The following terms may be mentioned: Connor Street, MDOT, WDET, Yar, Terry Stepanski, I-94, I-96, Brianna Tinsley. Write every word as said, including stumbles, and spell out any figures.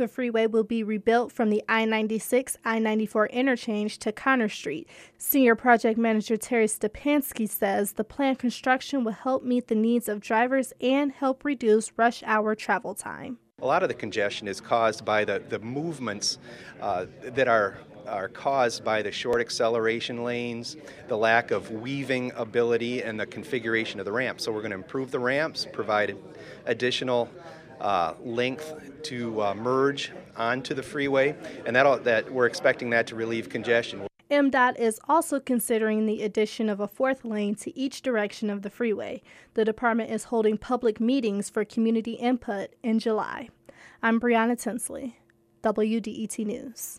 the freeway will be rebuilt from the I ninety-six I ninety-four interchange to Connor Street. Senior Project Manager Terry Stepanski says the planned construction will help meet the needs of drivers and help reduce rush hour travel time. A lot of the congestion is caused by the, the movements uh, that are are caused by the short acceleration lanes, the lack of weaving ability, and the configuration of the ramp. So we're going to improve the ramps, provide additional uh, length to uh, merge onto the freeway, and that that we're expecting that to relieve congestion. M D O T is also considering the addition of a fourth lane to each direction of the freeway. The department is holding public meetings for community input in July. I'm Brianna Tinsley, W D E T News.